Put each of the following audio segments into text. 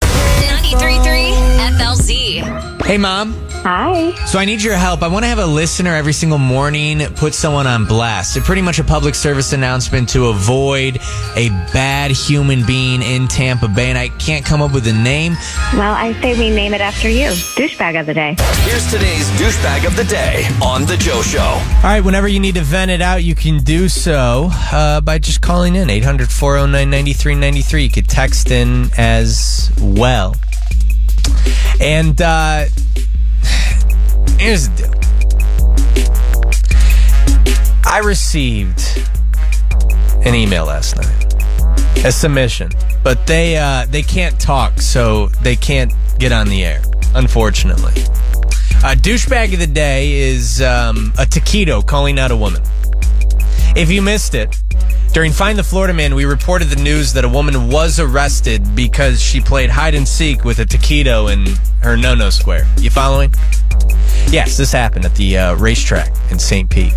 93.3 FLZ. Hey, Mom. Hi. So I need your help. I want to have a listener every single morning put someone on blast. It's pretty much a public service announcement to avoid a bad human being in Tampa Bay, and I can't come up with a name. Well, I say we name it after you. Douchebag of the day. Here's today's douchebag of the day on The Joe Show. All right, whenever you need to vent it out, you can do so by just calling in 800-409-9393. You could text in as well. And here's the deal. I received an email last night, a submission, but they can't talk, so they can't get on the air, unfortunately. Douchebag of the day is a taquito calling out a woman. If you missed it, during Find the Florida Man, we reported the news that a woman was arrested because she played hide-and-seek with a taquito in her no-no square. You following? Yes, this happened at the racetrack in St. Pete.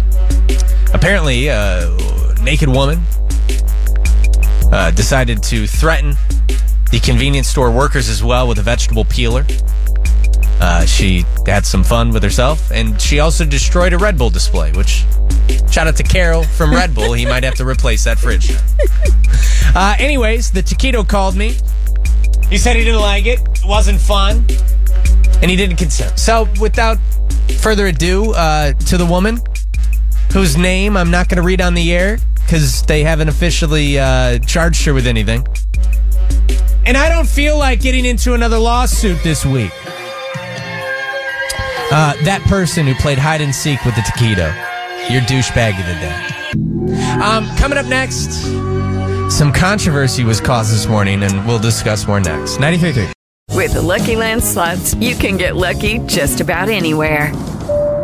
Apparently, a naked woman decided to threaten the convenience store workers as well with a vegetable peeler. She had some fun with herself, and she also destroyed a Red Bull display, which... shout out to Carol from Red Bull. He might have to replace that fridge. Anyways, the taquito called me. He said he didn't like it. It wasn't fun. And he didn't consent. So without further ado, to the woman whose name I'm not going to read on the air because they haven't officially charged her with anything. And I don't feel like getting into another lawsuit this week. That person who played hide and seek with the taquito. Your douchebag of the day. Coming up next, some controversy was caused this morning, and we'll discuss more next. 93.3. With the Lucky Land Slots, you can get lucky just about anywhere.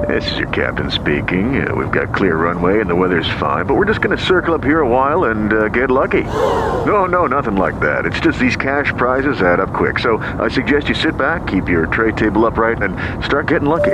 This is your captain speaking. We've got clear runway and the weather's fine, but we're just going to circle up here a while and get lucky. No, nothing like that. It's just these cash prizes add up quick. So I suggest you sit back, keep your tray table upright, and start getting lucky.